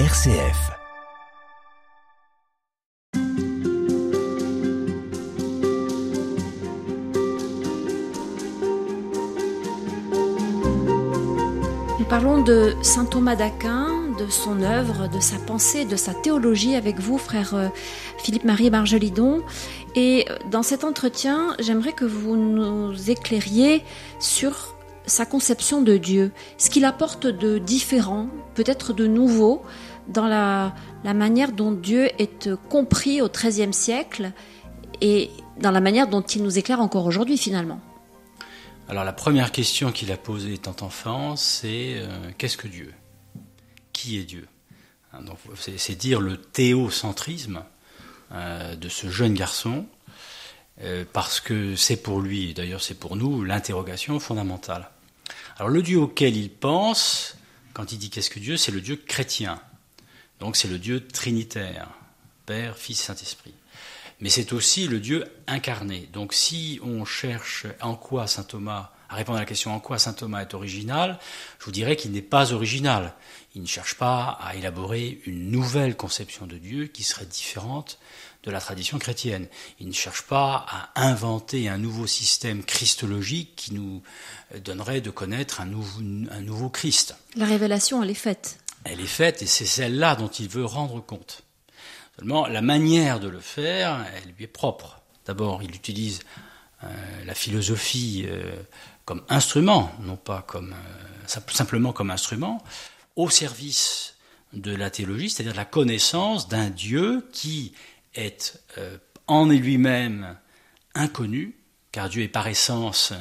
RCF. Nous parlons de saint Thomas d'Aquin, de son œuvre, de sa pensée, de sa théologie avec vous, frère Philippe-Marie Margelidon. Et dans cet entretien, j'aimerais que vous nous éclairiez sur sa conception de Dieu, ce qu'il apporte de différent, peut-être de nouveau, dans la manière dont Dieu est compris au XIIIe siècle et dans la manière dont il nous éclaire encore aujourd'hui, finalement. Alors, la première question qu'il a posée étant enfant, c'est qu'est-ce que Dieu ? Qui est Dieu ? Donc, c'est dire le théocentrisme de ce jeune garçon, parce que c'est pour lui, et d'ailleurs c'est pour nous, l'interrogation fondamentale. Alors, le Dieu auquel il pense, quand il dit « qu'est-ce que Dieu ?», c'est le Dieu chrétien. Donc c'est le Dieu trinitaire, Père, Fils, Saint-Esprit. Mais c'est aussi le Dieu incarné. Donc si on cherche à répondre à la question « en quoi saint Thomas est original ?», je vous dirais qu'il n'est pas original. Il ne cherche pas à élaborer une nouvelle conception de Dieu qui serait différente de la tradition chrétienne. Il ne cherche pas à inventer un nouveau système christologique qui nous donnerait de connaître un nouveau Christ. La révélation, elle est faite. Elle est faite et c'est celle-là dont il veut rendre compte. Seulement, la manière de le faire, elle lui est propre. D'abord, il utilise la philosophie comme instrument, non pas simplement comme instrument, au service de la théologie, c'est-à-dire de la connaissance d'un Dieu qui est en lui-même inconnu, car Dieu est par essence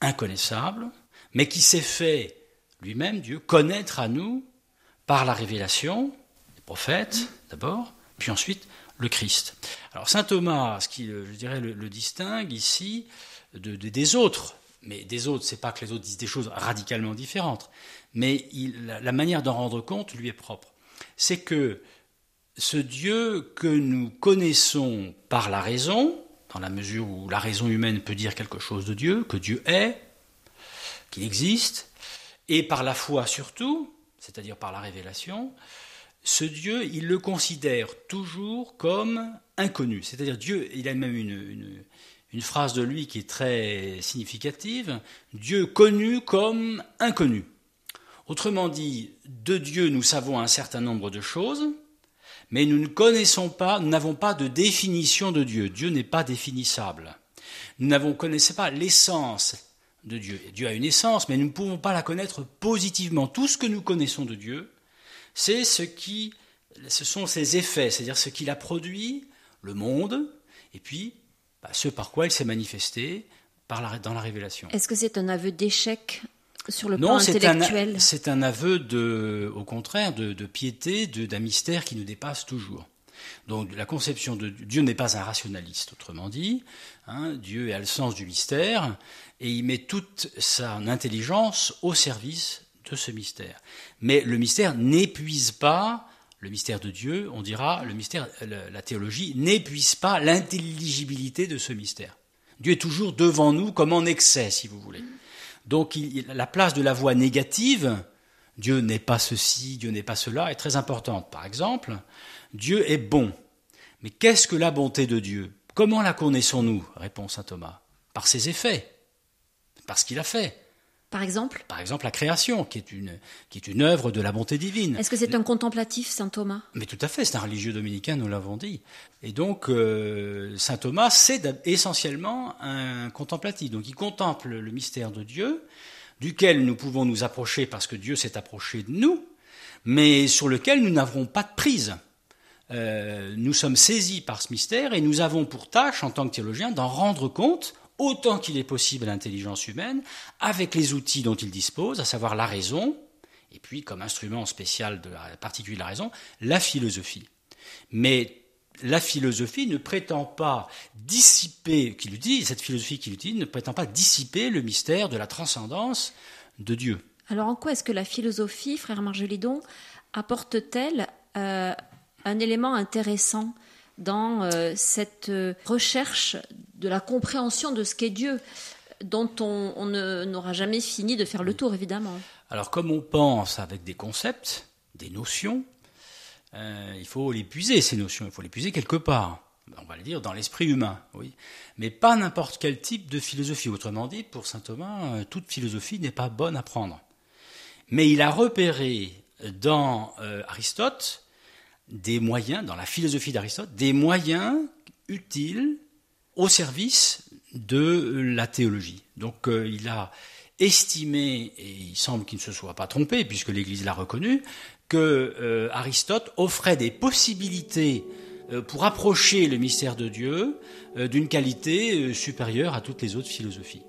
inconnaissable, mais qui s'est fait lui-même, Dieu, connaître à nous par la révélation, les prophètes d'abord, puis ensuite le Christ. Alors saint Thomas, ce qui, je dirais, le distingue ici des autres, mais des autres, c'est pas que les autres disent des choses radicalement différentes, mais la manière d'en rendre compte lui est propre. C'est que ce Dieu que nous connaissons par la raison, dans la mesure où la raison humaine peut dire quelque chose de Dieu, que Dieu est, qu'il existe, et par la foi surtout, c'est-à-dire par la révélation, ce Dieu, il le considère toujours comme inconnu. C'est-à-dire Dieu, il a même une phrase de lui qui est très significative, « Dieu connu comme inconnu ». Autrement dit, de Dieu, nous savons un certain nombre de choses, mais nous ne connaissons pas, nous n'avons pas de définition de Dieu. Dieu n'est pas définissable. Nous ne connaissons pas l'essence de Dieu. Dieu a une essence, mais nous ne pouvons pas la connaître positivement. Tout ce que nous connaissons de Dieu, c'est ce sont ses effets, c'est-à-dire ce qu'il a produit, le monde, et puis ce par quoi il s'est manifesté dans la révélation. Est-ce que c'est un aveu d'échec ? Sur le plan intellectuel. C'est un aveu, au contraire, de piété, d'un mystère qui nous dépasse toujours. Donc la conception de Dieu n'est pas un rationaliste, autrement dit. Dieu a le sens du mystère et il met toute son intelligence au service de ce mystère. Mais le mystère n'épuise pas, le mystère de Dieu, on dira, la théologie n'épuise pas l'intelligibilité de ce mystère. Dieu est toujours devant nous comme en excès, si vous voulez. Donc la place de la voix négative, Dieu n'est pas ceci, Dieu n'est pas cela, est très importante. Par exemple, Dieu est bon. Mais qu'est-ce que la bonté de Dieu ? Comment la connaissons-nous ? Répond saint Thomas. Par ses effets, par ce qu'il a fait. Par exemple, la création, qui est une œuvre de la bonté divine. Est-ce que c'est un contemplatif, saint Thomas ? Mais tout à fait, c'est un religieux dominicain, nous l'avons dit. Et donc, saint Thomas, c'est essentiellement un contemplatif. Donc, il contemple le mystère de Dieu, duquel nous pouvons nous approcher parce que Dieu s'est approché de nous, mais sur lequel nous n'avons pas de prise. Nous sommes saisis par ce mystère et nous avons pour tâche, en tant que théologiens, d'en rendre compte autant qu'il est possible à l'intelligence humaine, avec les outils dont il dispose, à savoir la raison, et puis comme instrument spécial particulier de la raison, la philosophie. Mais la philosophie ne prétend pas dissiper, cette philosophie qu'il utilise ne prétend pas dissiper le mystère de la transcendance de Dieu. Alors en quoi est-ce que la philosophie, frère Margelidon, apporte-t-elle un élément intéressant dans cette recherche de la compréhension de ce qu'est Dieu, dont on n'aura jamais fini de faire le tour, évidemment. Alors, comme on pense avec des concepts, des notions, il faut l'épuiser, ces notions, il faut l'épuiser quelque part. On va le dire dans l'esprit humain, oui, mais pas n'importe quel type de philosophie. Autrement dit, pour saint Thomas, toute philosophie n'est pas bonne à prendre. Mais il a repéré dans Aristote des moyens, dans la philosophie d'Aristote, des moyens utiles au service de la théologie. Donc il a estimé, et il semble qu'il ne se soit pas trompé, puisque l'Église l'a reconnu, que Aristote offrait des possibilités pour approcher le mystère de Dieu d'une qualité supérieure à toutes les autres philosophies.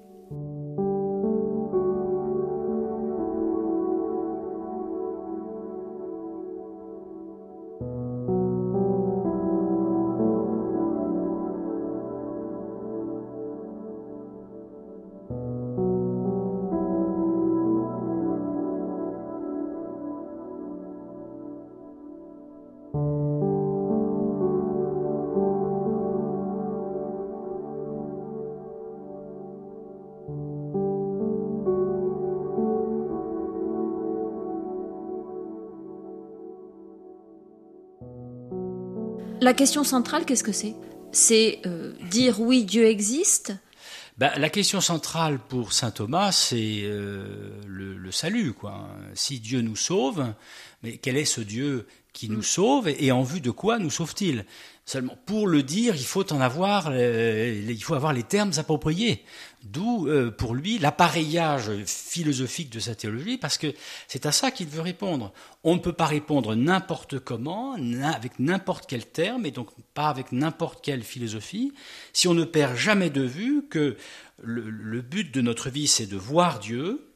La question centrale, qu'est-ce que c'est ? C'est dire oui, Dieu existe ? Ben, la question centrale pour saint Thomas, c'est le salut, quoi. Si Dieu nous sauve, mais quel est ce Dieu qui nous sauve et en vue de quoi nous sauve-t-il ? Seulement, pour le dire, il faut avoir les termes appropriés. D'où, pour lui, l'appareillage philosophique de sa théologie, parce que c'est à ça qu'il veut répondre. On ne peut pas répondre n'importe comment, avec n'importe quel terme, et donc pas avec n'importe quelle philosophie, si on ne perd jamais de vue que le but de notre vie, c'est de voir Dieu,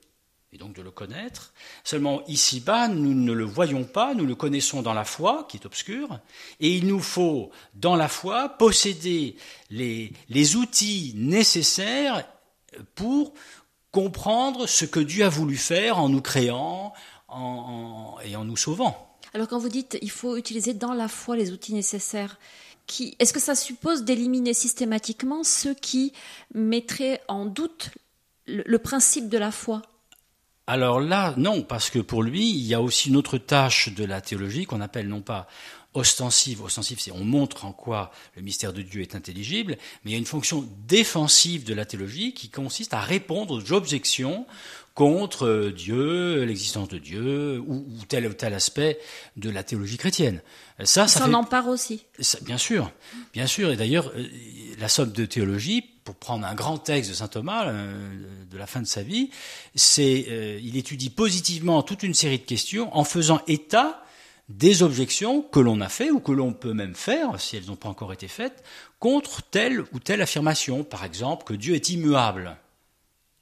et donc de le connaître. Seulement, ici-bas, nous ne le voyons pas, nous le connaissons dans la foi, qui est obscure, et il nous faut, dans la foi, posséder les outils nécessaires pour comprendre ce que Dieu a voulu faire en nous créant et en nous sauvant. Alors quand vous dites il faut utiliser dans la foi les outils nécessaires, est-ce que ça suppose d'éliminer systématiquement ceux qui mettraient en doute le principe de la foi ? Alors là, non, parce que pour lui, il y a aussi une autre tâche de la théologie qu'on appelle non pas ostensive. Ostensive, c'est on montre en quoi le mystère de Dieu est intelligible, mais il y a une fonction défensive de la théologie qui consiste à répondre aux objections contre Dieu, l'existence de Dieu, ou tel aspect de la théologie chrétienne. Ça s'en empare aussi. Ça, bien sûr, et d'ailleurs, la Somme de théologie, pour prendre un grand texte de saint Thomas de la fin de sa vie, il étudie positivement toute une série de questions en faisant état des objections que l'on a fait ou que l'on peut même faire, si elles n'ont pas encore été faites, contre telle ou telle affirmation, par exemple que Dieu est immuable.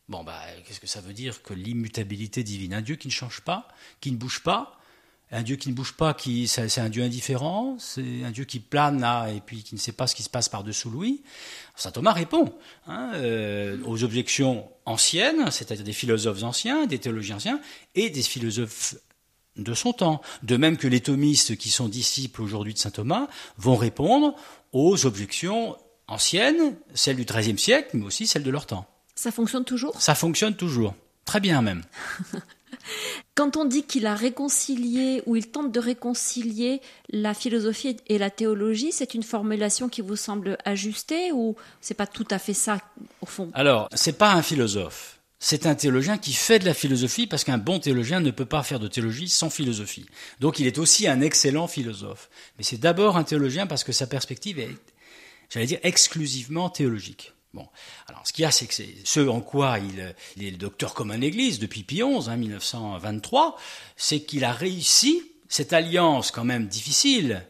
Bon, qu'est-ce que ça veut dire que l'immutabilité divine ? Un Dieu qui ne change pas, qui ne bouge pas ? Un Dieu qui ne bouge pas, c'est un Dieu indifférent ? C'est un Dieu qui plane là et puis qui ne sait pas ce qui se passe par-dessous lui ? Saint Thomas répond aux objections anciennes, c'est-à-dire des philosophes anciens, des théologiens anciens et des philosophes de son temps. De même que les thomistes qui sont disciples aujourd'hui de saint Thomas vont répondre aux objections anciennes, celles du XIIIe siècle, mais aussi celles de leur temps. Ça fonctionne toujours ? Ça fonctionne toujours. Très bien même. Quand on dit qu'il a réconcilié ou il tente de réconcilier la philosophie et la théologie, c'est une formulation qui vous semble ajustée ou c'est pas tout à fait ça au fond ? Alors, c'est pas un philosophe. C'est un théologien qui fait de la philosophie parce qu'un bon théologien ne peut pas faire de théologie sans philosophie. Donc il est aussi un excellent philosophe. Mais c'est d'abord un théologien parce que sa perspective est, j'allais dire, exclusivement théologique. Bon, alors ce qu'il y a, c'est que c'est ce en quoi il est le docteur commun de l'Église depuis Pie XI, 1923, c'est qu'il a réussi cette alliance quand même difficile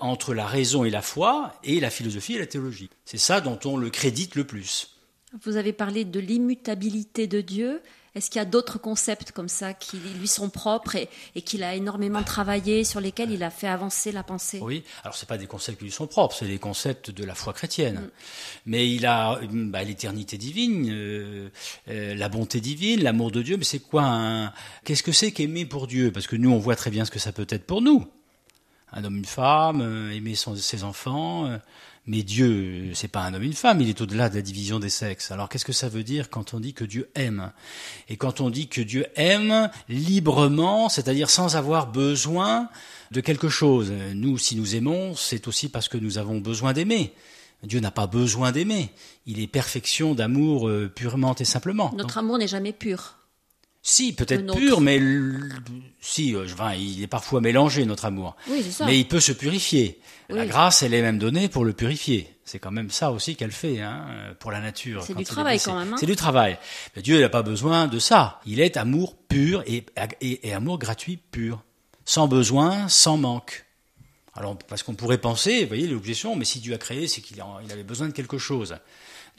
entre la raison et la foi et la philosophie et la théologie. C'est ça dont on le crédite le plus. Vous avez parlé de l'immutabilité de Dieu. Est-ce qu'il y a d'autres concepts comme ça qui lui sont propres et qu'il a énormément travaillé, sur lesquels il a fait avancer la pensée ? Oui, alors ce n'est pas des concepts qui lui sont propres, c'est des concepts de la foi chrétienne. Mais il a l'éternité divine, la bonté divine, l'amour de Dieu, mais c'est quoi qu'est-ce que c'est qu'aimer pour Dieu ? Parce que nous, on voit très bien ce que ça peut être pour nous. un homme, une femme, aimer ses enfants. Mais Dieu, c'est pas un homme, une femme, il est au-delà de la division des sexes. Alors qu'est-ce que ça veut dire quand on dit que Dieu aime? Et quand on dit que Dieu aime librement, c'est-à-dire sans avoir besoin de quelque chose. Nous, si nous aimons, c'est aussi parce que nous avons besoin d'aimer. Dieu n'a pas besoin d'aimer. Il est perfection d'amour purement et simplement. Notre amour n'est jamais pur. Si, peut-être pur, mais si, enfin, il est parfois mélangé, notre amour. Oui, c'est ça. Mais il peut se purifier. Oui. La grâce, elle est même donnée pour le purifier. C'est quand même ça aussi qu'elle fait, hein, pour la nature. C'est du travail quand même. Hein. C'est du travail. Mais Dieu n'a pas besoin de ça. Il est amour pur et amour gratuit pur. Sans besoin, sans manque. Alors, parce qu'on pourrait penser, vous voyez, l'objection, mais si Dieu a créé, c'est qu'il avait besoin de quelque chose.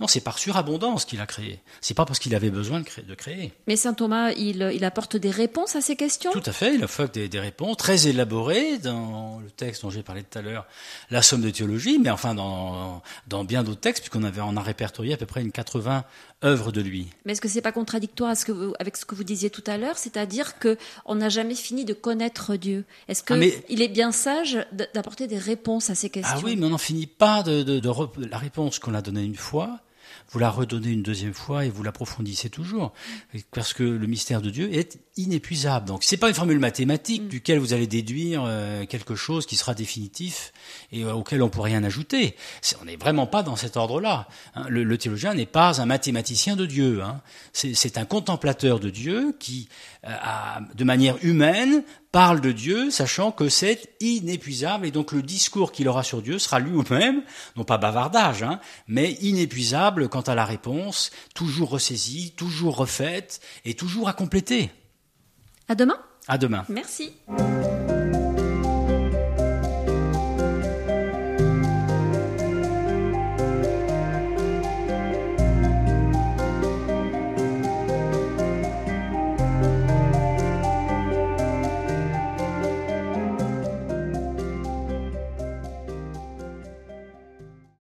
Non, c'est par surabondance qu'il a créé. C'est pas parce qu'il avait besoin de créer. Mais saint Thomas, il apporte des réponses à ces questions? Tout à fait, il apporte des réponses très élaborées dans le texte dont j'ai parlé tout à l'heure, la Somme de théologie, mais enfin dans bien d'autres textes, puisqu'on on a répertorié à peu près une 80 œuvres de lui. Mais est-ce que c'est pas contradictoire avec ce que vous disiez tout à l'heure, c'est-à-dire que on n'a jamais fini de connaître Dieu? Est-ce que il est bien sage d'apporter des réponses à ces questions? Ah oui, mais on n'en finit pas de la réponse qu'on a donnée une fois. Vous la redonnez une deuxième fois et vous l'approfondissez toujours, parce que le mystère de Dieu est inépuisable. Donc, c'est pas une formule mathématique duquel vous allez déduire quelque chose qui sera définitif et auquel on peut rien ajouter. On n'est vraiment pas dans cet ordre-là. Hein. Le théologien n'est pas un mathématicien de Dieu. Hein. C'est un contemplateur de Dieu qui, de manière humaine, parle de Dieu, sachant que c'est inépuisable, et donc le discours qu'il aura sur Dieu sera lui-même, non pas bavardage, hein, mais inépuisable quant à la réponse, toujours ressaisie, toujours refaite, et toujours à compléter. À demain. À demain. Merci.